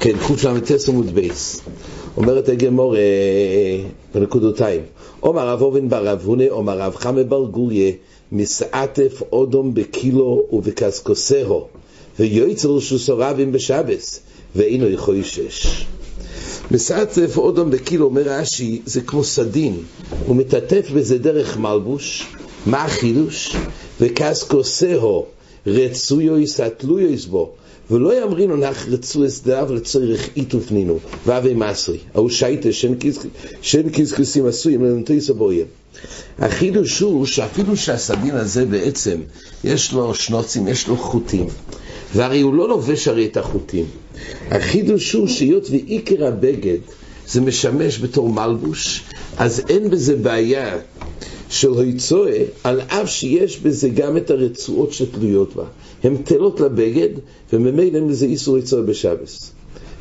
כן, חוץ למצס עמוד בייס. אומרת הגמור בנקודותיים. אומר רב אובן בר רב הונה, אומר רב חמא בר גוריה, מסעטף אודום בקילו ובקסקוסהו, ויועצר שוסורבים בשבס, ואינו יחוישש. מסעטף אודום בקילו, אומר רש"י, זה כמו סדין, הוא מתעטף בזה דרך מלבוש, מה החילוש? וקסקוסהו, רצויו יסתלויו יסבו. ולא יאמרינו נחרצו אסדיו לצורך עיטוף נינו, ואבי מסרי, או שייטה שאין קזקסים עשויים לנטוי סבויים. החידוש הוא שאפילו שהסדין הזה בעצם יש לו שנוצים, יש לו חוטים, והרי הוא לא לובש הרי את החוטים. החידוש הוא שהיות ועיקר הבגד זה משמש בתור מלבוש, אז אין בזה בעיה של היצואה, על אף שיש בזה גם את הרצועות שתלויות בה. הן תלות לבגד, וממילא הם לזה איסור היצואה בשבס.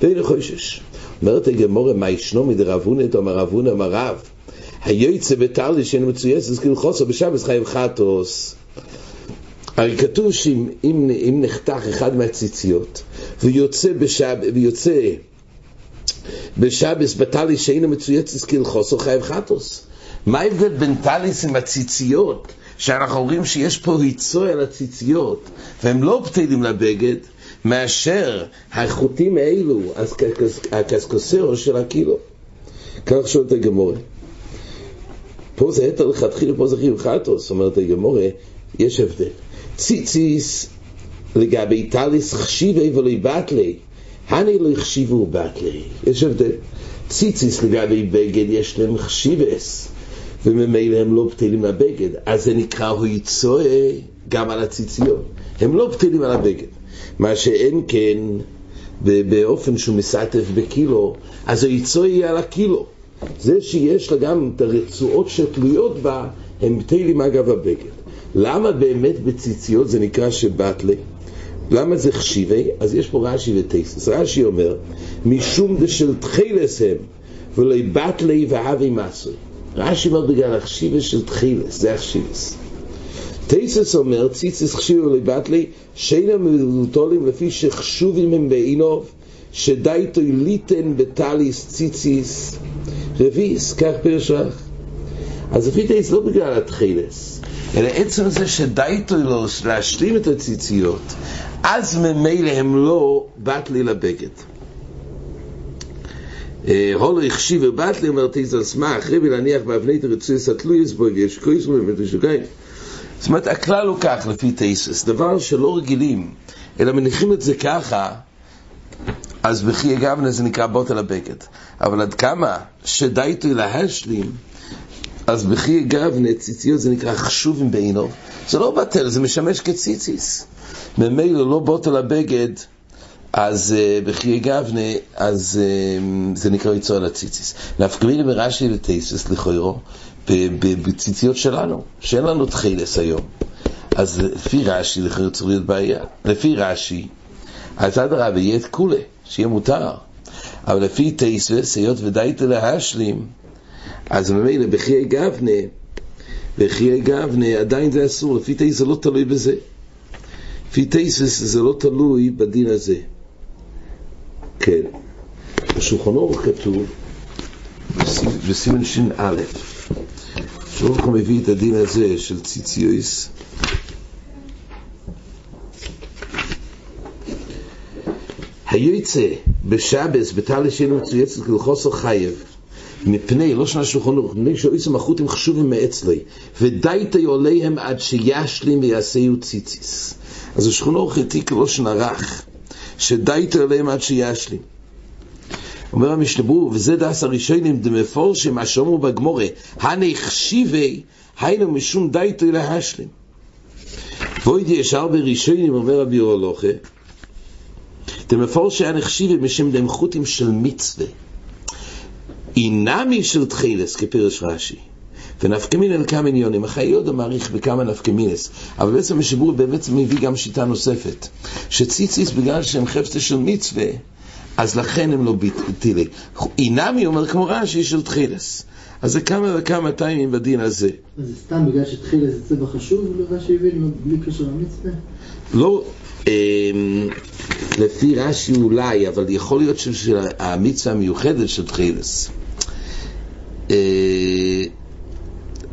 ואין חושש. אומרת הגמורה, מה ישנו מדרבונה, אמר רבונה, אמר רב, היוצא בתרלי שאין מצויס, אז כאילו חוסר בשבס חייב חטוס. הרי כתוב שאם נחתך אחד מהציציות, ויוצא בשבס בתרלי שאין מצויס, אז כאילו חוסר חייב חטוס. מה ההבדל בין טליס עם הציציות, שאנחנו אומרים שיש פה היצוא על הציציות, והם לא פתילים לבגד, מאשר החוטים האלו, אז הקסקוסרו של הקילו. כך שואלת הגמורה. פה זה היתר לכתחיל, פה זה חיוב חטוס, אומרת הגמורה, יש הבדל. ציציס, לגבי טליס, חשיבי ולא בטלי, הני לא יחשיבו בטלי. יש הבדל. ציציס, לגבי בגד, יש להם חשיבס. וממילא הם לא פתילים לבגד, אז זה נקרא היצוא גם על הציציות. הם לא פתילים על הבגד. מה שאין כן, באופן שהוא מסעטף בקילו, אז היצוא יהיה על הקילו. זה שיש לה גם את הרצועות שתלויות בה, הם פתילים אגב הבגד. למה באמת בציציות זה נקרא שבטלה? למה זה חשיבי? אז יש פה רש"י וטייסס. רש"י אומר, משום דשל תחילס הם, ולא בטלי והבי מסוי. רש"י אומר בגלל החשיבה של תחילס, זה החשיבס. תייסס אומר, ציצס חשיבה ולבטלי, שאינם מבוטולים לפי שחשובים הם בעינוב, שדייתו ליטן בטליס ציציס, רביס, כך פרשך. אז לפי תייסס לא בגלל התחילס, אלא עצם זה שדייתו לא להשלים את הציציות, אז ממילא הם לא בטלי לבגד. הולו יחשיב ובטלי, אומר תיזס, מה אחרי ולהניח באבנית הרצויס התלויס בו ויש קויס ובאמת ושוקיים. זאת אומרת, הכלל הוא כך לפי תיזס, דבר שלא רגילים, אלא מניחים את זה ככה, אז בכי אגבנה זה נקרא בוט על הבגד. אבל עד כמה שדייתו להשלים, אז בכי אגבנה ציציות זה נקרא חשובים בעינו. זה לא בטל, זה משמש כציציס. ממילא לא בוט על הבגד, אז בחיי גבנה, אז זה נקרא יצוא על הציציס. להפקמיל מרש"י לטייסס לכוירו, בציציות שלנו, שאין לנו תחילס היום. אז לפי רש"י לכוירו צריך להיות בעיה. לפי רש"י, אז עד הרבה יהיה את כולה, שיהיה מותר. אבל לפי טייסס, היות ודאית להשלים, אז ממילא בחיי גבנה, עדיין זה אסור. לפי טייסס זה לא תלוי בזה. לפי תייסס זה לא תלוי בדין הזה. כן. בשולחן אורוך כתוב בסימן שין א', שולחן אורוך מביא את הדין הזה של ציציוס. היוצא בשבס בתל שאינו מצויץ לחוסר חייב. מפני, לא שנה שולחן אורוך, מפני שאויסם החוטים חשובים מאצלי, ודייתי עוליהם עד שישלים ויעשהו ציציס. אז השולחן אורוך העתיק לא שנערך, שדייתו עליהם עד שישלים. אומר המשנה ברורה, וזה דאס הראשונים דמפורשים, השומרו בגמורה, הנחשיבי, היינו משום דייתו להשלים. ועוד יש הרבה ראשונים, אומר רבי הולוכה, דמפורשי הנחשיבי משם דם חוטים של מצווה. אינמי של תחילס, כפרש רש"י. ונפקמין אל כמה עניונים, החייוד המעריך בכמה נפקמינס, אבל בעצם משבור באמת מביא גם שיטה נוספת, שציציס בגלל שהם חפצה של מצווה, אז לכן הם לא ביטלי. אינמי אומר כמו רש"י של תחילס, אז זה כמה וכמה טיימים בדין הזה. אז זה סתם בגלל שתחילס זה צבע חשוב, לא רש"י הביא בלי קשר למצווה? לא, לפי רש"י אולי, אבל יכול להיות שהמצווה המיוחדת של תחילס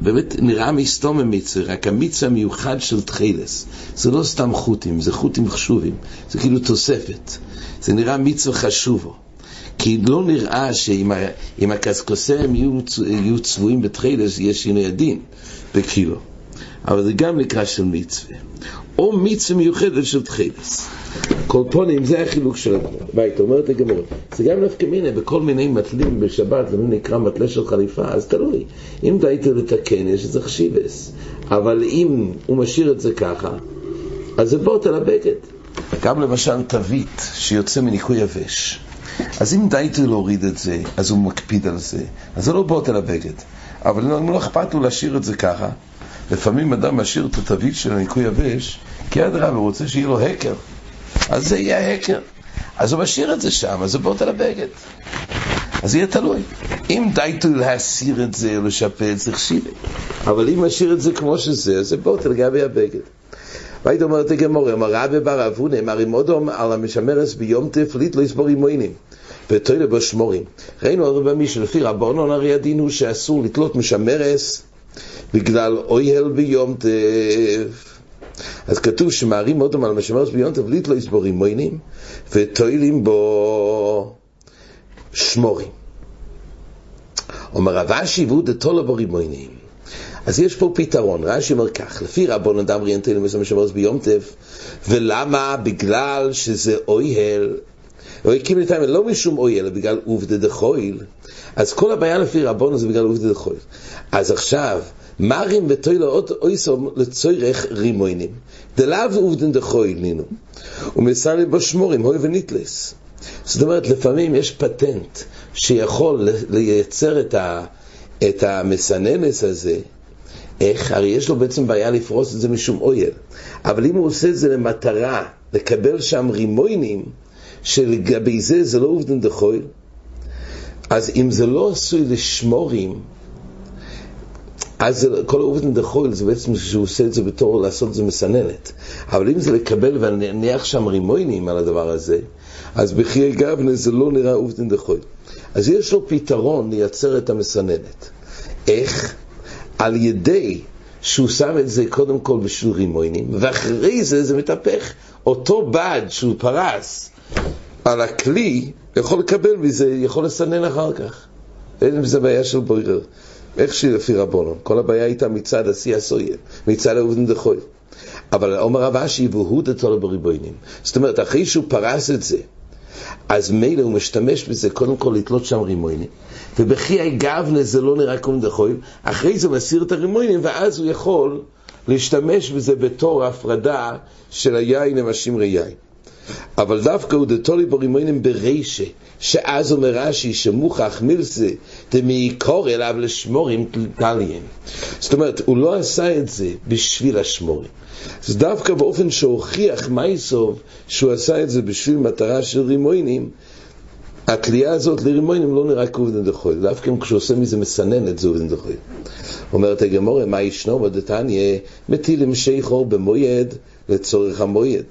באמת נראה מסתום המצווה, רק המצווה המיוחד של תחילס זה לא סתם חוטים, זה חוטים חשובים, זה כאילו תוספת, זה נראה מצווה חשובו, כי לא נראה שאם הקסקוסים יהיו צבועים בתחילס יש שינוי הדין בקילו, אבל זה גם נקרא של מצווה או מצווה מיוחדת של תחילס. כל פונים זה החילוק של הגמרא. בית אומרת הגמרא, זה גם נפקא מינה בכל מיני מטלים בשבת, למי נקרא מטלה של חליפה, אז תלוי. אם דאית לתקן יש זה חשיבס, אבל אם הוא משאיר את זה ככה, אז זה בוט על הבגד. גם למשל תווית שיוצא מניקוי יבש, אז אם דאית להוריד את זה, אז הוא מקפיד על זה, אז זה לא בוט על הבגד. אבל אם לא אכפת לו להשאיר את זה ככה, לפעמים אדם משאיר את התווית של הניקוי יבש, כי עד רב הוא רוצה שיהיה לו הקר, אז זה יהיה ההקר, אז הוא משאיר את זה שם, אז זה באות על הבגד, אז זה יהיה תלוי. אם דייתו להסיר את זה, לשפט, זה חשיבה, אבל אם משאיר את זה כמו שזה, אז זה באות על גבי הבגד. והיית אומרת הגמורה, אמרה בבר אבונה, אמרים אודום על המשמרס ביום תפליט לא יסבור עם מוינים, ותוילה בו שמורים. ראינו הרבה מי שלפי רבונון הרי הדין הוא שאסור לתלות משמרס בגלל אויהל ביום תפליט. אז כתוב שמערים אודום על משמרס ביום תבליט לא יסבורים מוינים ותוילים בו שמורים. אומר רש"י והוא דתו לבורים מוינים. אז יש פה פתרון. רש"י אומר כך, לפי רבון אדם ריאנטל עם משמרס ביום תב, ולמה? בגלל שזה אויהל, והקים לתיים לא משום אויהל, בגלל עובדה דחויל. אז כל הבעיה לפי רבון זה בגלל עובדה דחויל. אז עכשיו מרים ותוילאות אויסום לצוירך רימוינים דלאו עובדן דחוילינו ומסל בשמורים הוי וניטלס. זאת אומרת, לפעמים יש פטנט שיכול לייצר את המסננס הזה. איך? הרי יש לו בעצם בעיה לפרוס את זה משום אויל, אבל אם הוא עושה את זה למטרה לקבל שם רימוינים שלגבי זה זה לא עובדן דחויל, אז אם זה לא עשוי לשמורים, אז כל העובדן דחויל זה בעצם שהוא עושה את זה בתור לעשות את זה מסננת. אבל אם זה לקבל ונניח שם רימוינים על הדבר הזה, אז בחיי גבנה זה לא נראה עובדן דחויל. אז יש לו פתרון לייצר את המסננת. איך? על ידי שהוא שם את זה קודם כל בשביל רימוינים, ואחרי זה זה מתהפך. אותו בד שהוא פרס על הכלי יכול לקבל מזה, יכול לסנן אחר כך. אין בזה בעיה של בורר. איך שלפי רבונו, כל הבעיה הייתה מצד עשי הסויה, מצד העובדן דחוי. אבל אומר רבה שיבוהו דתו לבריבוינים. זאת אומרת, אחרי שהוא פרס את זה, אז מילא הוא משתמש בזה, קודם כל לתלות שם רימוינים. ובכי הגבנה זה לא נראה קום דחוי, אחרי זה מסיר את הרימוינים, ואז הוא יכול להשתמש בזה בתור ההפרדה של היין למשים ריין. אבל דווקא הוא דתו לברימוינים ברישה, שאז אומר רש"י שמוכח מילסה דמעיקור אליו לשמורים תליין. זאת אומרת, הוא לא עשה את זה בשביל השמורים, זה דווקא באופן שהוכיח מייסוב שהוא עשה את זה בשביל מטרה של רימוינים. התלייה הזאת לרימוינים לא נראה כעובדן דחויל, דווקא כשהוא עושה מזה מסנן את זה עובדן דחויל. אומרת הגמורה, מה ישנו בדתניה מטילים שייחור במויד לצורך המויד.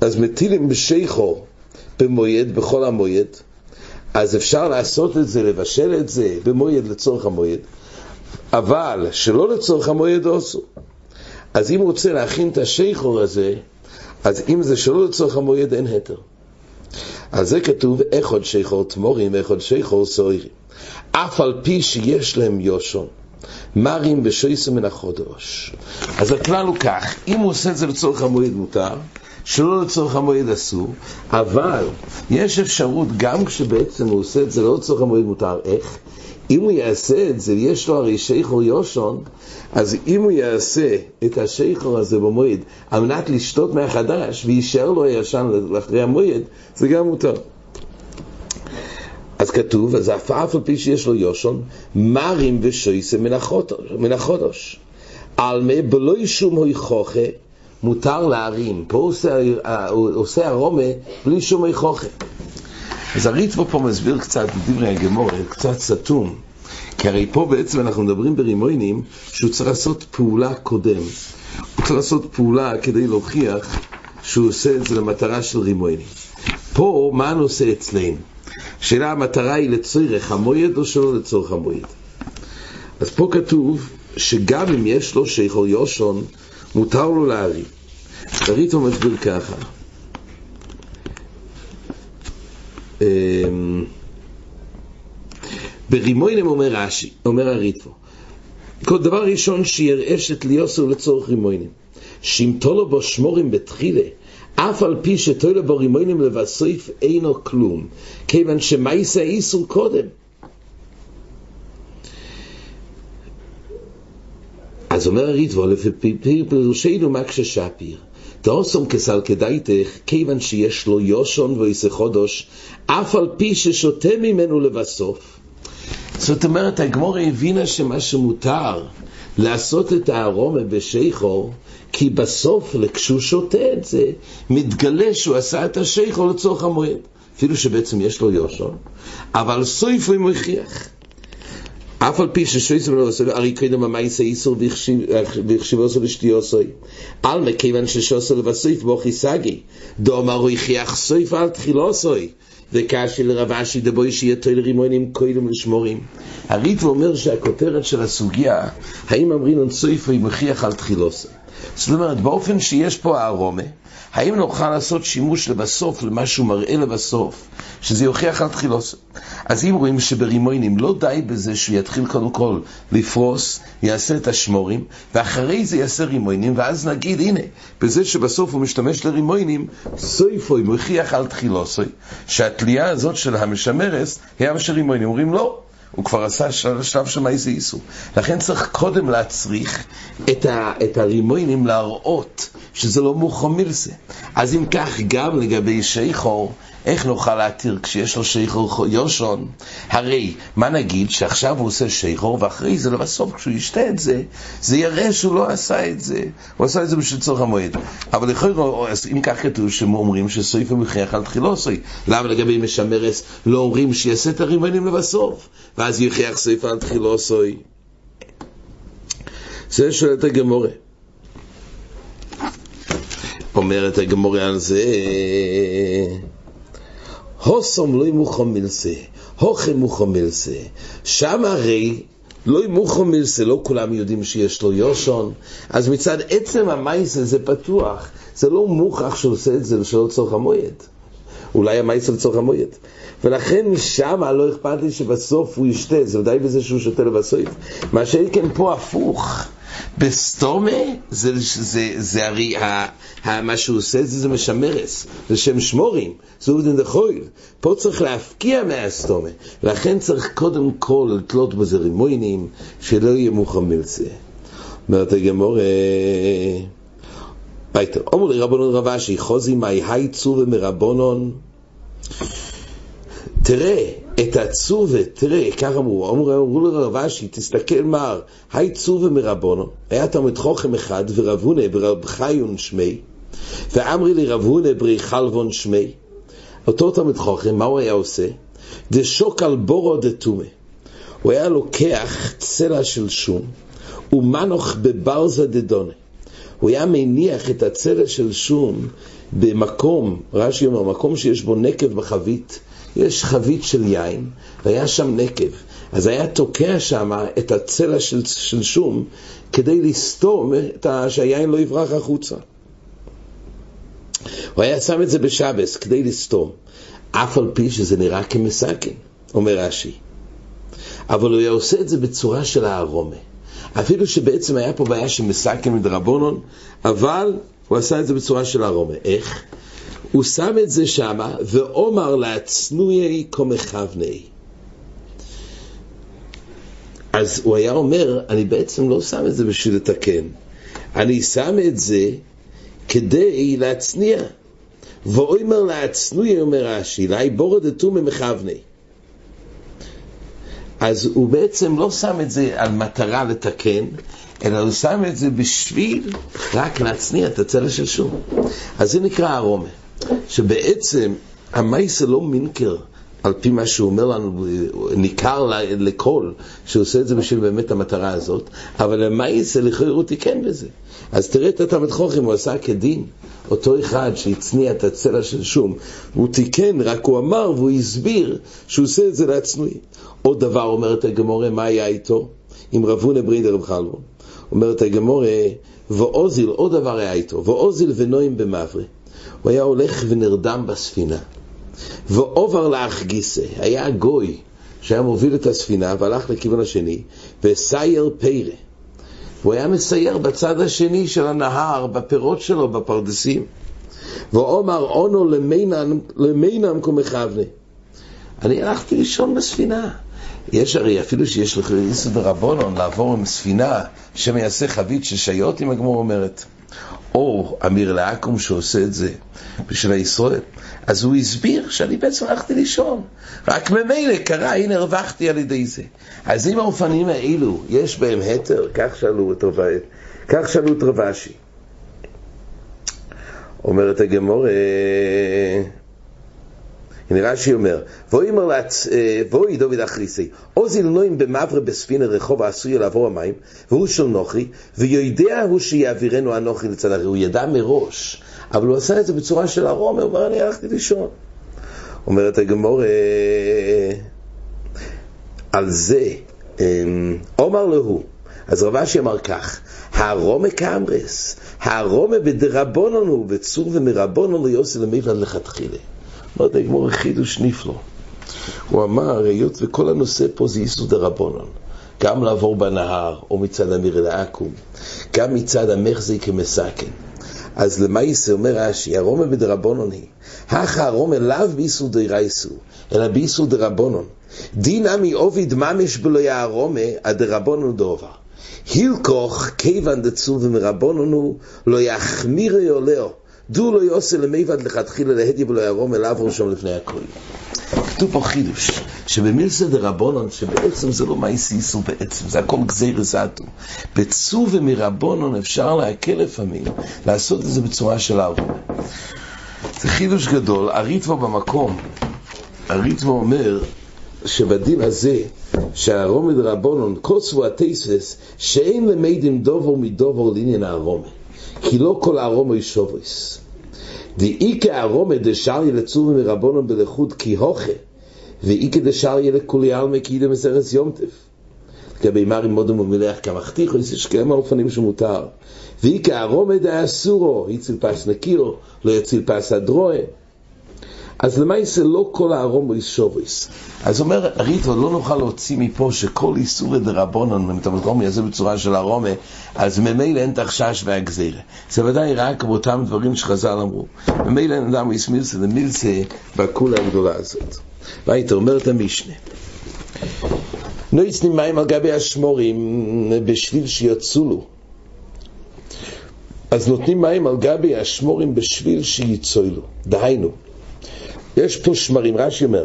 אז מטילים בשייחור במויד, בכל המויד, אז אפשר לעשות את זה, לבשל את זה במויד לצורך המויד, אבל שלא לצורך המויד עושו. אז אם הוא רוצה להכין את השייחור הזה, אז אם זה שלא לצורך המויד אין היתר. אז זה כתוב אחד שייחור תמורים, אחד שייחור סוירים, אף על פי שיש להם יושון מרים בשויסו מן החודש. אז הכלל הוא כך, אם הוא עושה את זה לצורך המויד מותר, שלא לצורך המועד אסור, אבל יש אפשרות גם כשבעצם הוא עושה את זה לא לצורך המועד מותר. איך? אם הוא יעשה את זה, יש לו הרי שייחור יושון, אז אם הוא יעשה את השייחור הזה במועד על מנת לשתות מהחדש וישאר לו הישן לאחרי המועד, זה גם מותר. אז כתוב, אז אף על פי שיש לו יושון מרים ושויסה מן החודש על מי בלוי שום הוי חוכה מותר להרים. פה עושה הרומה בלי שום היכוכה. אז הריטב"א פה מסביר קצת בדברי הגמורה, קצת סתום, כי הרי פה בעצם אנחנו מדברים ברימוינים שהוא צריך לעשות פעולה קודם, הוא צריך לעשות פעולה כדי להוכיח שהוא עושה את זה למטרה של רימוינים. פה, מה אני עושה אצלנו? שאלה, המטרה היא לצורך המויד או שלא לצורך המויד? אז פה כתוב שגם אם יש לו שיכור יושון, מותר לו להרים. תריתו מסביר ככה. ברימוינים אומר רש"י, אומר הריטב"א, כל דבר ראשון שירעש את ליוסו לצורך רימוינים. שימתו לו בו שמורים בתחילה, אף על פי שתו לו בו רימוינים לבסוף אינו כלום, כיוון שמייסה איסור קודם. אז אומר הריטב"א, לפי פירושנו מקשה שפיר, תעשום כסל כדאיתך, כיוון שיש לו יושון ויסה חודש, אף על פי ששותה ממנו לבסוף. זאת אומרת, הגמורה הבינה שמה שמותר לעשות את הארומה בשייחו, כי בסוף, כשהוא שותה את זה, מתגלה שהוא עשה את השייחו לצורך המועד, אפילו שבעצם יש לו יושון, אבל סוף הוא מכריח. אף על פי ששויסו ולא עשו, הרי קודם המייסה איסור והחשיבו עשו לשתי עשו. על מכיוון ששוסו לבסוף בוכי סגי, דומר הוא הכריח סוף על תחילו עשו. וכאשר לרבשי דבוי שיתוי לרימונים קוילום לשמורים. הריטב"א אומר שהכותרת של הסוגיה, האם אמרינן סויפוי מכריח על תחילוסה. זאת אומרת, באופן שיש פה הארומה, האם נוכל לעשות שימוש לבסוף למשהו מראה לבסוף, שזה יוכיח על תחילוסה. אז אם רואים שברימונים לא די בזה שהוא יתחיל קודם כל לפרוס, יעשה את השמורים, ואחרי זה יעשה רימונים, ואז נגיד, הנה, בזה שבסוף הוא משתמש לרימונים, סויפוי מכריח על תחילוסה, שהתלייה הזאת של המשמרס, היה משהו רימונים, אומרים לא. הוא כבר עשה שלב שמאי זה איסור. לכן צריך קודם להצריך את הרימוינים להראות שזה לא מוחמיר זה. אז אם כך גם לגבי שייחור, איך נוכל להתיר כשיש לו שייחור יושון? הרי מה נגיד שעכשיו הוא עושה שייחור ואחרי זה לבסוף כשהוא ישתה את זה, זה יראה שהוא לא עשה את זה. הוא עשה את זה בשביל צורך המועד. אבל אם כך כתוב שאומרים שסויף ומכריח על תחילו סוי. למה לגבי משמרס לא אומרים שיעשה את הרימונים לבסוף? ואז יכריח סויף על תחילו סוי. זה שואלת הגמורה. אומרת הגמורה על זה... הוסום לא ימוחו מלסה, הוכם מוחו מלסה. שם הרי לא ימוחו מלסה, לא כולם יודעים שיש לו יושון. אז מצד עצם המייסה זה פתוח. זה לא מוכח שעושה את זה שלא צורך המועד. אולי המייסה לצורך המועד. ולכן משם לא אכפת לי שבסוף הוא ישתה. זה ודאי בזה שהוא שותה לבסוף. מה שאין כן פה הפוך. בסתומה זה הרי מה שהוא עושה זה משמרס, זה שם שמורים, זה עובדן דחויל. פה צריך להפקיע מהסתומה, לכן צריך קודם כל לתלות בזה רימוינים שלא יהיה מוחמל זה. אומרת הגמור ביתר, אומר לרבונון רבשי חוזי מי הייצו ומרבונון, תראה את הצובה, תראה, כך אמרו לרבשי, תסתכל מהר, היי צובה מרבונו, היה תלמיד חכם אחד, ורבונה ברב חיון שמי, ואמרי לי רבונה ברי חלבון שמי, אותו תלמיד חכם, מה הוא היה עושה? דשוק על בורו דתומה, הוא היה לוקח צלע של שום, ומנוח בברזה דדונה, הוא היה מניח את הצלע של שום, במקום, רש"י אומר, מקום שיש בו נקב בחבית, יש חבית של יין, והיה שם נקב, אז היה תוקע שם את הצלע של שום, כדי לסתום שהיין לא יברח החוצה. הוא היה שם את זה בשבס, כדי לסתום, אף על פי שזה נראה כמסכן, אומר רש"י. אבל הוא היה עושה את זה בצורה של הארומה. אפילו שבעצם היה פה בעיה שמסכן מדרבונון, אבל הוא עשה את זה בצורה של הארומה. איך? הוא שם את זה שמה, ואומר לעצנויי כומכבני. אז הוא היה אומר, אני בעצם לא שם את זה בשביל לתקן. אני שם את זה כדי להצניע. ואומר לעצנויי, אומר רש"י, לי בורדתו ממכבני. אז הוא בעצם לא שם את זה על מטרה לתקן, אלא הוא שם את זה בשביל רק להצניע את הצלע של שום. אז זה נקרא ארומה. שבעצם המייסה לא מנקר על פי מה שהוא אומר לנו, ניכר לכל, שהוא עושה את זה בשביל באמת המטרה הזאת, אבל למעשה לכאורה תיקן בזה. אז תראה את התלמיד חכם, הוא עשה כדין. אותו אחד שהצניע את הצלע של שום, הוא תיקן, רק הוא אמר והוא הסביר שהוא עושה את זה לעצמי. עוד דבר אומרת הגמורה, מה היה איתו? עם רב הונא בן רב חלבו. אומרת הגמורה, ואוזיל, עוד דבר היה איתו, ואוזיל ונועים במעברי. הוא היה הולך ונרדם בספינה. ועובר לאח גיסא, היה גוי שהיה מוביל את הספינה והלך לכיוון השני, וסייר פיירה. הוא היה מסייר בצד השני של הנהר, בפירות שלו, בפרדסים. ואומר, אונו למיינם כומחבנה. אני הלכתי לישון בספינה. יש הרי אפילו שיש לך איסור דרבנן לעבור עם ספינה שמייסה חבית ששיות, אם הגמרא אומרת. או אמיר לעקום שעושה את זה בשביל ישראל. אז הוא הסביר שאני בעצם הלכתי לישון. רק ממילא קרה, הנה הרווחתי על ידי זה. אז אם האופנים האלו, יש בהם היתר, כך שאלו את רבשי. אומרת הגמור, הנה רש"י אומר, ואוי דוד אחריסי, אוזיל נועים במעברי בספינה רחוב העשוי לעבור המים, והוא של נוחי, ויודע הוא שיעבירנו הנוחי לצד הרי, הוא ידע מראש, אבל הוא עשה את זה בצורה של הרומא, הוא אומר, אני הלכתי לישון. אומרת הגמור, על זה, אומר לו, אז רבשי אמר כך, הרומא קאמרס, הרומא בדרבנן הוא, בצור ומרבנן הוא יוסי למיבלד לכתחילה. לא יודע, גמור חידוש נפלא. הוא אמר, היות וכל הנושא פה זה איסור דרבנן, גם לעבור בנהר, או מצד אמיר לעקום, גם מצד המחזיק כמסכן. אז למעשה אומר רש"י, הרומא בדרבנן היא, אך הרומא לאו באיסור דרייסו, אלא באיסור דרבנן. דינמי עוביד ממש בלויה הרומא, הדרבנן דאובה. הילקוך כיוון דצור ומרבנן הוא, לא יחמירי עולהו. דו לא יעשה למיבד לכתחילה להדיב ולא ירום אליו ראשון לפני הכל. כתוב פה חידוש, שבמילסא דרבנן, שבעצם זה לא מעשה איסור בעצם, זה הכל גזירא דעתו. בצור ומרבנן אפשר להקל לפעמים, לעשות את זה בצורה של הרומא. זה חידוש גדול, הריטב"א במקום, הריטב"א אומר שבדין הזה, שהרומא דרבנן, קוצבו התוספות, שאין למדים דובר מדובר לעניין הרומא. כי לא כל הרומא היא שובריס. דאיקה הרומא דשאריה לצור ומרבנן בלכות כי הוכה, ואיקה דשאריה לכולי עלמא כי אידא מסכת יום טוב. לגבי מרי מודם ומילך כמחתיכו, יש כמה אופנים שמותר. ואיקה הרומא דאסורו, יציל פס נקירו, לא יציל פס הדרוה. אז למעשה לא כל הרומא היא שובריס. אז אומר ריטב"א, לא נוכל להוציא מפה שכל איסור דרבנן ומתמקום יעשה בצורה של הרומא, אז ממילא אין תחשש והגזירה. זה ודאי רק באותם דברים שחז"ל אמרו. ממילא אין אדם יסמילסא למילסא בקולה הגדולה הזאת. והייתה אומרת המשנה, לא יצנים מים על גבי השמורים בשביל שיצולו. אז נותנים מים על גבי השמורים בשביל שיצולו. דהיינו, יש פה שמרים, רש"י אומר,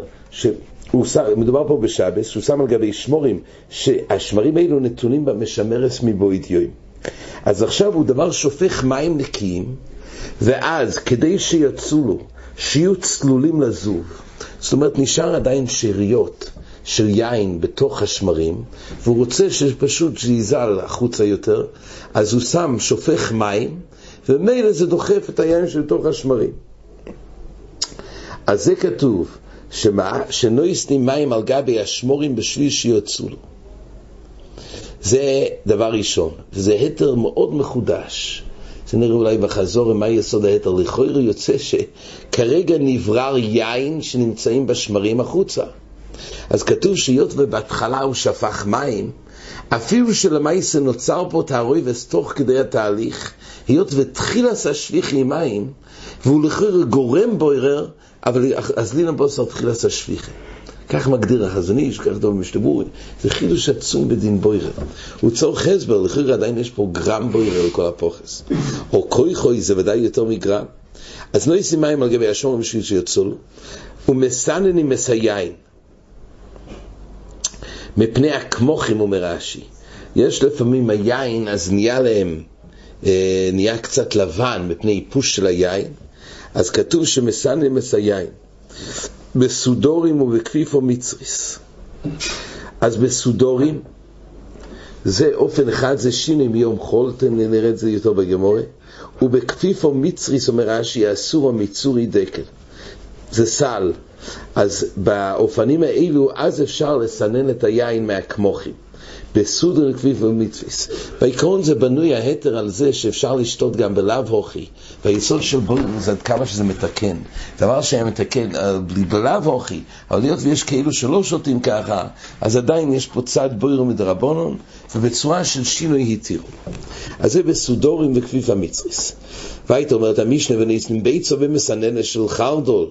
מדובר פה בשבת, שהוא שם על גבי שמורים, שהשמרים האלו נתונים במשמרס מבוידיויים. אז עכשיו הוא דבר שופך מים נקיים, ואז כדי שיצולו, שיהיו צלולים לזוב, זאת אומרת נשאר עדיין שאריות של יין בתוך השמרים, והוא רוצה שפשוט שיזל החוצה יותר, אז הוא שופך מים, ומילא זה דוחף את היין שבתוך השמרים. אז זה כתוב, שלא יסנים מים על גבי השמורים בשביל שיוצאו לו. זה דבר ראשון, וזה היתר מאוד מחודש. זה נראה אולי בחזור, מה יסוד ההיתר? לכאורה יוצא שכרגע נברר יין שנמצאים בשמרים החוצה. אז כתוב שהיות ובהתחלה הוא שפך מים, אפילו שלמעשה נוצר פה תערובת תוך כדי התהליך, היות ותחילת השפיכת מים, והוא לכאורה גורם בורר, אבל אז לינם בוסר תחילת השפיכה. כך מגדיר החזון איש, כך טוב משתבורי. זה חידוש עצום בדין בוירה. הוא צורך הסבר, לכאורה עדיין יש פה גרם בוירה לכל הפוחס. או כויכוי, זה ודאי יותר מגרם. אז לא ישים מים על גבי השומרים בשביל שיצולו. ומסנן עם מסייין. מפני הכמוכים, אומר רש"י. יש לפעמים היין, אז נהיה קצת לבן מפני איפוש של היין. אז כתוב שמסנן מסייין. בסודורים ובכפיפו מצריס. אז בסודורים זה אופן אחד, זה שינוי מיום חול, נראה את זה יותר בגמורה. ובכפיפו מצריס אומר רש"י, אסור המיצורי דקל, זה סל. אז באופנים האלו אז אפשר לסנן את היין מהכמוכים. בסודר כפיף ומצוויס. בעיקרון זה בנוי ההתר על זה שאפשר לשתות גם בלאו הוכי. והיסוד של בולן זה עד כמה שזה מתקן. דבר שהיה מתקן בלאו הוכי, אבל להיות ויש כאילו שלא שותים ככה, אז עדיין יש פה צד בויר מדרבונון, ובצורה של שינוי היתירו. אז זה בסודורים וכפיף המצוויס. והיית אומרת, המשנה ונעצמים ביצו במסננה של חרדול.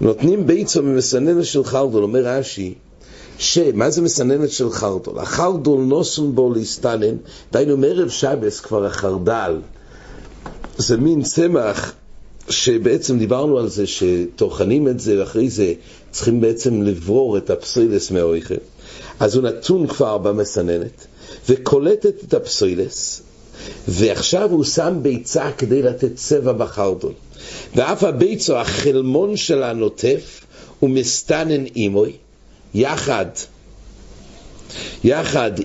נותנים ביצו במסננה של חרדול, אומר רש"י, שמה זה מסננת של חרדול? החרדול נוסון בו להסתנן, דיינו מערב שבס כבר החרדל. זה מין צמח שבעצם דיברנו על זה, שתוכנים את זה, ואחרי זה צריכים בעצם לברור את הפסילס מהאויכל. אז הוא נתון כבר במסננת, וקולטת את הפסילס, ועכשיו הוא שם ביצה כדי לתת צבע בחרדול. ואף הביצו, החלמון שלה נוטף, הוא מסתנן אימוי, יחד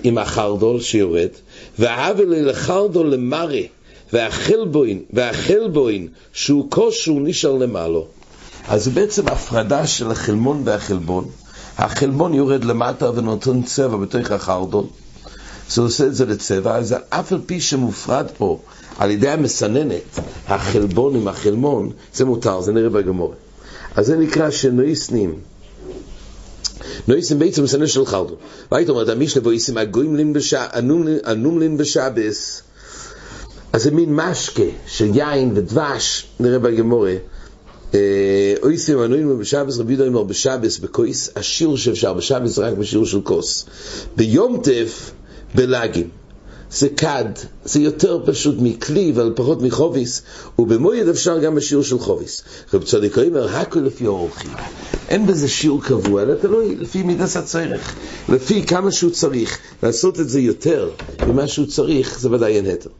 עם החרדול שיורד, והאבל אל החרדול למרא, והחלבוין שהוא כושו נשאר למעלו. אז בעצם הפרדה של החלמון והחלבון, החלמון יורד למטה ונותן צבע בתוך החרדול, זה עושה את זה לצבע. אז אף על פי שמופרד פה על ידי המסננת, החלבון עם החלמון, זה מותר, זה נראה בגמורה. אז זה נקרא שנויסנים נויסים בעצם מסנן של חרדול. והיית אומרת, המשנה בו איסים אנומלין בשבס. אז זה מין משקה של יין ודבש, נראה בגמורה. איסים אנומלין בשבס, רבי יהודה אמר בשבס, בכויס, השיר שאפשר בשבס רק בשיר של כוס. ביום טף, בלאגים. זה קד, זה יותר פשוט מכלי, אבל פחות מחוביס, ובמועד אפשר גם בשיר של חוביס. רב צדיק אומר, הכל לפי אורחים. אין בזה שיר קבוע, אלא תלוי לפי מידת הצורך, לפי כמה שהוא צריך. לעשות את זה יותר ממה שהוא צריך, זה ודאי אין היתר.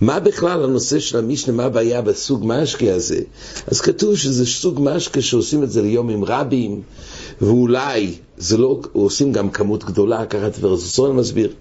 מה בכלל הנושא של המשנה, מה הבעיה בסוג משקה הזה? אז כתוב שזה סוג משקה שעושים את זה ליומים רבים, ואולי זה לא, עושים גם כמות גדולה, ככה תברססון מסביר.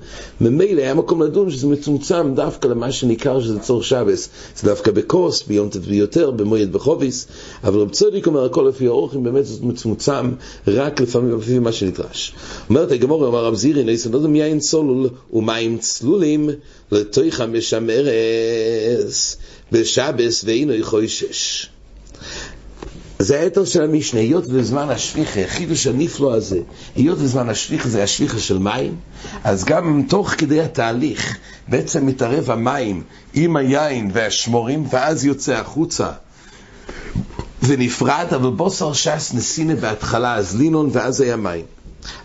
ממילא היה מקום לדון שזה מצומצם דווקא למה שניכר שזה צור שבס, זה דווקא בקוס, ביום תת ביותר, במועד בחוביס, אבל רב צדיק אומר הכל לפי האורחים, באמת זה מצומצם רק לפעמים לפי מה שנדרש. אומרת הגמורה, אמר רב זירי, נעיסן אדם יין סולול ומים צלולים לתוך המשמרס בשבס ואינו יחוי שש. זה היתר של המשנה, היות וזמן השפיחה, חידוש הנפלא הזה, היות וזמן השפיחה זה השפיחה של מים, אז גם תוך כדי התהליך בעצם מתערב המים עם היין והשמורים, ואז יוצא החוצה ונפרד, אבל בוסר שס נסינה בהתחלה, אז לינון ואז היה מים.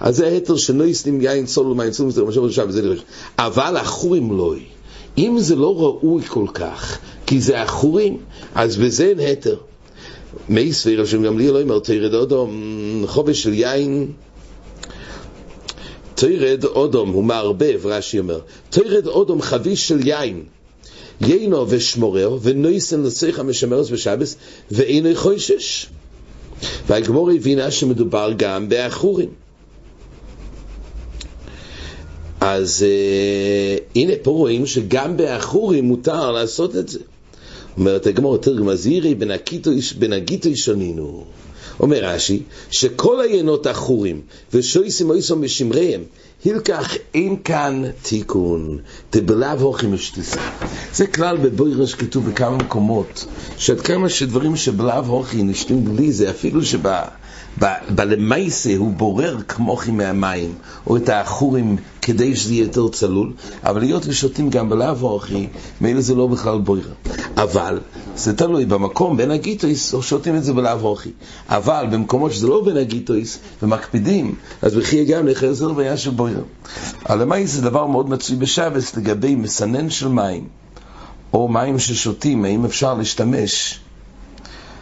אז זה היתר שלא יסנים יין סול ומים צלום, אבל החורים לא היא. אם זה לא ראוי כל כך, כי זה החורים, אז בזה אין היתר. מי סביר שם גם לי אלוהים על תירד אודום, חובש של יין, תירד אודום, הוא מערבב, רש"י אומר, תירד אודום חביש של יין, יינו ושמורר, ונויסן לצריך המשמרס בשבס, ואינו חושש. והגמור הבינה שמדובר גם באחורים. אז הנה פה רואים שגם באחורים מותר לעשות את זה. אומרת הגמור, תרגם הזירי בנגיתו ישנינו. אומר רש"י, שכל היינות אחורים ושויסים היסום בשמריהם, הלקח אין כאן תיקון, תבלב הוכים ושתיסה. זה כלל בבוירש כתוב בכמה מקומות, שעד כמה שדברים שבלב הוכים נשתים בלי זה, אפילו שבלמייסה הוא בורר כמוכים מהמים, או את האחורים כדי שזה יהיה יותר צלול, אבל להיות ושותים גם בלב הוכים, מאלה זה לא בכלל בוירה. אבל, זה תלוי במקום, בין הגיטויס, שותים את זה בלב הוכים. אבל במקומות שזה לא בין הגיטויס, ומקפידים, אז בכי גם נחזר והיה שבוירה. הלמי זה דבר מאוד מצוי בשבס לגבי מסנן של מים או מים ששותים, האם אפשר להשתמש,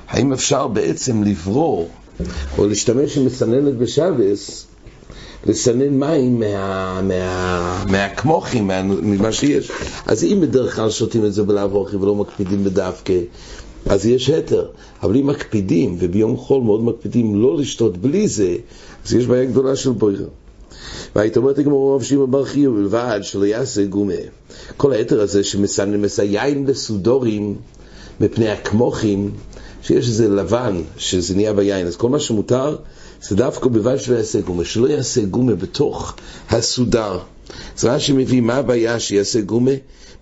האם אפשר בעצם לברור או להשתמש שמסננת בשבס לסנן מים מהכמוכים, ממה שיש. אז אם בדרך כלל שותים את זה בלאו הוכי ולא מקפידים בדווקא, אז יש היתר, אבל אם מקפידים, וביום חול מאוד מקפידים לא לשתות בלי זה, אז יש בעיה גדולה של בוירה. והיית אומרת לגמור רב שימא בר חייא בלבד שלא יעשה גומה. כל היתר הזה שמסייעים לסודורים מפני הכמוכים, שיש איזה לבן שזה נהיה ביין, אז כל מה שמותר זה דווקא בלבד שלא יעשה גומה, שלא יעשה גומה בתוך הסודר. אז רש"י מביא מה הבעיה שיעשה גומה?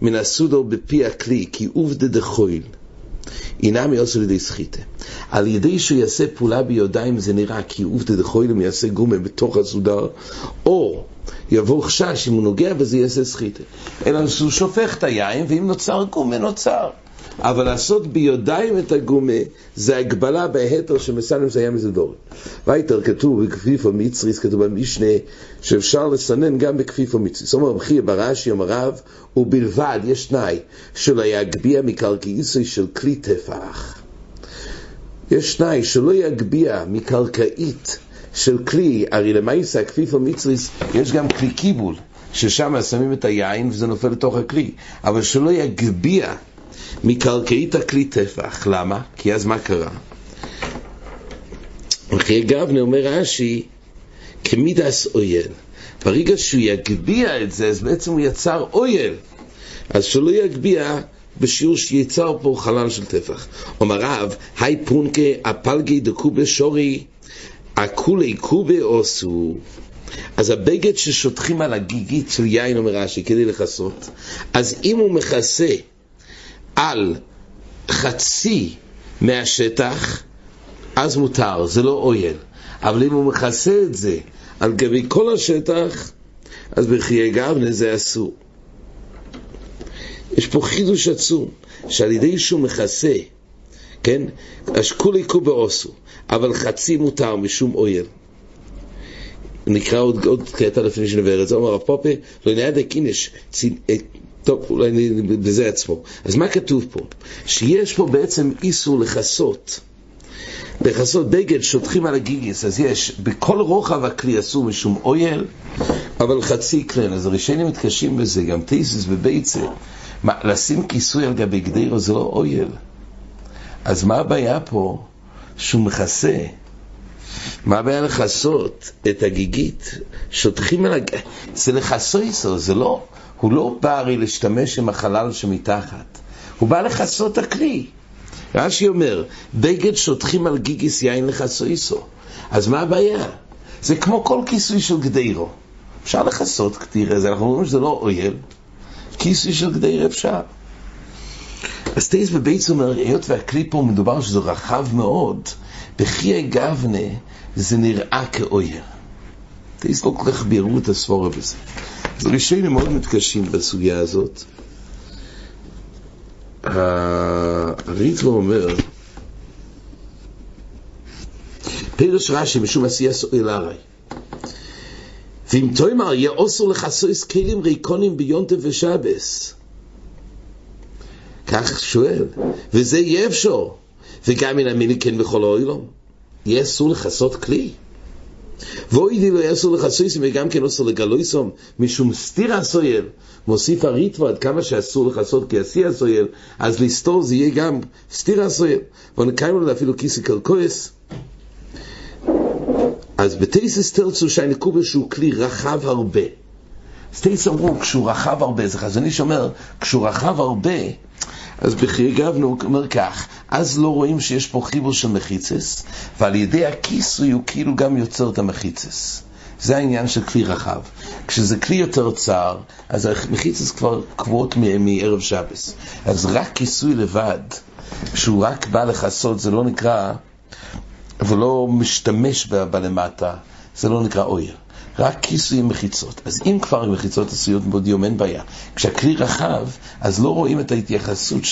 מן הסודר בפי הכלי, כי עובדה דחויל אינם יעשו לידי סחיטה. על ידי שהוא יעשה פעולה ביודיים זה נראה כי עובדה דחוילם יעשה גומה בתוך הסודר, או יבוא חשש אם הוא נוגע וזה יעשה סחיטה, אלא הוא שופך את היין ואם נוצר גומה נוצר. אבל לעשות ביודיים את הגומה זה הגבלה בהתר שמסנן זה היה מזדור. והיתר כתוב בכפיף המצריס, כתוב במשנה שאפשר לסנן גם בכפיף המצריס. אומר הבחי ברש"י אמר רב ובלבד יש תנאי שלא יגביע מקרקעיסוי של כלי טפח. יש תנאי שלא יגביע מקרקעית של כלי, הרי למעשה הכפיף המצריס יש גם כלי קיבול ששם שמים את היין וזה נופל לתוך הכלי, אבל שלא יגביע מקרקעית הכלי טפח. למה? כי אז מה קרה? אחרי גבנה אומר רש"י כמידס אויל, ברגע שהוא יגביע את זה אז בעצם הוא יצר אויל, אז שלא יגביע בשיעור שיצר פה חלל של טפח. אומר רב היי פונקה הפלגי דקובה שורי הכולי קובה עושו, אז הבגד ששוטחים על הגיגית של יין אומר רש"י כדי לחסות, אז אם הוא מכסה על חצי מהשטח אז מותר, זה לא אויל, אבל אם הוא מכסה את זה על גבי כל השטח אז בחיי גבנה זה אסור. יש פה חידוש עצום שעל ידי שהוא מכסה, כן? השקול עיקו באוסו, אבל חצי מותר משום אויל. נקרא עוד קטע לפני שנבהר את זה. אומר הפופה לא נעדק אינש טוב, אולי בזה עצמו. אז מה כתוב פה? שיש פה בעצם איסור לחסות בגד שוטחים על הגיגיס, אז יש בכל רוחב הכלי אסור משום אויל, אבל חצי כלי. אז הראשונים מתקשים בזה, גם תיסס בביצה, לשים כיסוי על גבי גדירו זה לא אויל, אז מה הבעיה פה? שהוא מכסה. מה הבעיה לחסות את הגיגית? שוטחים על הגיגית זה לחסו איסור, זה לא, הוא לא בא הרי להשתמש עם החלל שמתחת, הוא בא לחסות הכלי. רש"י אומר בגד שוטחים על גיגיס יין לחסו איסו, אז מה הבעיה? זה כמו כל כיסוי של גדיירו אפשר לחסות כתירה, אנחנו אומרים שזה לא אויל, כיסוי של גדיירו אפשר. אז תייס בבית אומר היות והכלי פה מדובר שזה רחב מאוד, בחיי גבנה זה נראה כאויל. תייס לא כל כך בירו את הספורה בזה. אז ראשונים מאוד מתקשים בסוגיה הזאת. הריטב"א אומר פירוש רש"י משום עשייה סועל הרי ואם תאמר יהיה אוסור לחסוס כלים ריקונים ביונטב ושבס, כך שואל וזה יהיה אפשר וגם אין המיני כן בכל אוילום יהיה אסור לחסות כלי ואוידי לא יעשו לחסויסים וגם כן עשו לגלויסום משום סתיר הסויל. מוסיף הריטב"א עד כמה שאסור לחסות כי עשי הסויל, אז לסתור זה יהיה גם סתיר הסויל ונקיים לו אפילו כיסי קרקויס. אז בתייסס תרצו שהנקובה שהוא כלי רחב הרבה, אז תייסס אמרו כשהוא רחב הרבה, אז חזוני שאומר כשהוא רחב הרבה, אז בחיי גבנה הוא אומר כך, אז לא רואים שיש פה חיבור של מחיצס, ועל ידי הכיסוי הוא כאילו גם יוצר את המחיצס. זה העניין של כלי רחב. כשזה כלי יותר צר, אז המחיצס כבר קבועות מערב שבס. אז רק כיסוי לבד, שהוא רק בא לחסות, זה לא נקרא, ולא משתמש בלמטה, זה לא נקרא אויר. רק כיסוי עם מחיצות. אז אם כבר עם מחיצות עשויות בודיום אין בעיה. כשהכלי רחב, אז לא רואים את ההתייחסות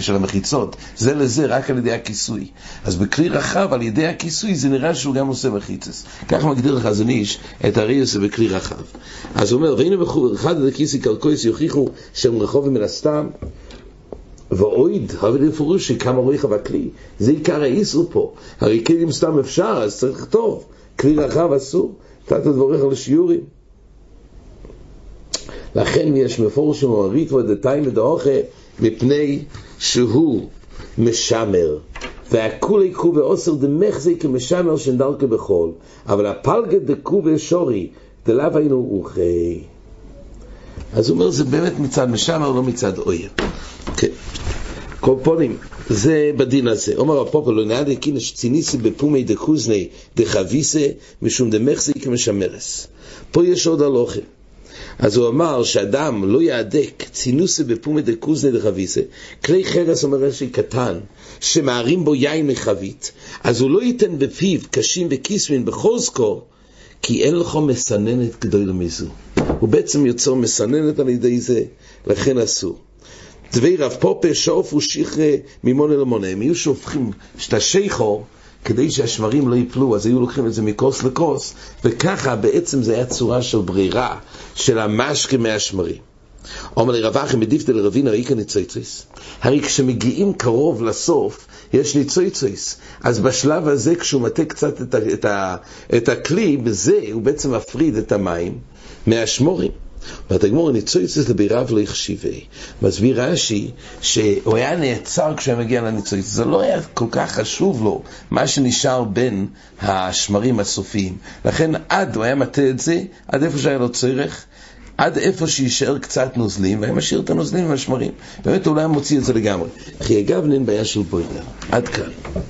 של המחיצות. זה לזה רק על ידי הכיסוי. אז בכלי רחב, על ידי הכיסוי, זה נראה שהוא גם עושה מחיצס. כך מגדיר לך, אז אני איש, את הרי עושה בכלי רחב. אז הוא אומר, והנה אחד הדקיסי קרקויס יוכיחו שהם רחובים מן הסתם, ואויד, אבל לפרוש שכמה רויך בכלי. זה עיקר האיסור פה. הרי כלים סתם אפשר, אז צריך טוב. כלי רחב אסור. תת הדבורך על שיעורים. לכן יש מפורש שמוערית ודתיים לדאוכה מפני שהוא משמר. והכול יקרו ועוסר דמחזיק משמר שנדלקה בחול. אבל הפלגת דקו ושורי, דלב היינו רוחי. אז הוא אומר, זה באמת מצד משמר, לא מצד אויר. כן. קורפונים, זה בדין הזה. אומר הפופל, לא נעד הכינש ציניסי בפומי דחוזני דחביסה, משום דמחזיק משמרס. פה יש עוד הלוכה. אז הוא אמר שאדם לא יעדק צינוסה בפומי דקוזני דחביסה, כלי חרס אומר רש"י קטן, שמערים בו יין מחבית, אז הוא לא ייתן בפיו קשים וכיסמין בחוזקו, כי אין לך מסננת גדול מזו. הוא בעצם יוצר מסננת על ידי זה, לכן אסור. דבי רב פופר שואף ושכרה ממונה למונה, הם יהיו שופכים שאת השיחור, כדי שהשברים לא ייפלו, אז היו לוקחים את זה מקוס לקוס, וככה בעצם זה היה צורה של ברירה, של המשקה מהשמרים. אומר לי רבח, מדיפת לרבין, הרי כאן ניצויצויס. הרי כשמגיעים קרוב לסוף, יש ניצויצויס. אז בשלב הזה, כשהוא מתה קצת את הכלי, בזה הוא בעצם מפריד את המים מהשמורים. ותגמור ניצויצויס לביריו לא יחשיבי. מסביר רש"י שהוא היה נעצר כשהוא מגיע לניצויצויס, זה לא היה כל כך חשוב לו מה שנשאר בין השמרים הסופיים, לכן עד הוא היה מטה את זה עד איפה שהיה לו צורך, עד איפה שישאר קצת נוזלים, והם משאיר את הנוזלים והשמרים. באמת אולי מוציא את זה לגמרי. חייגב נין בעיה של בוידר. עד כאן.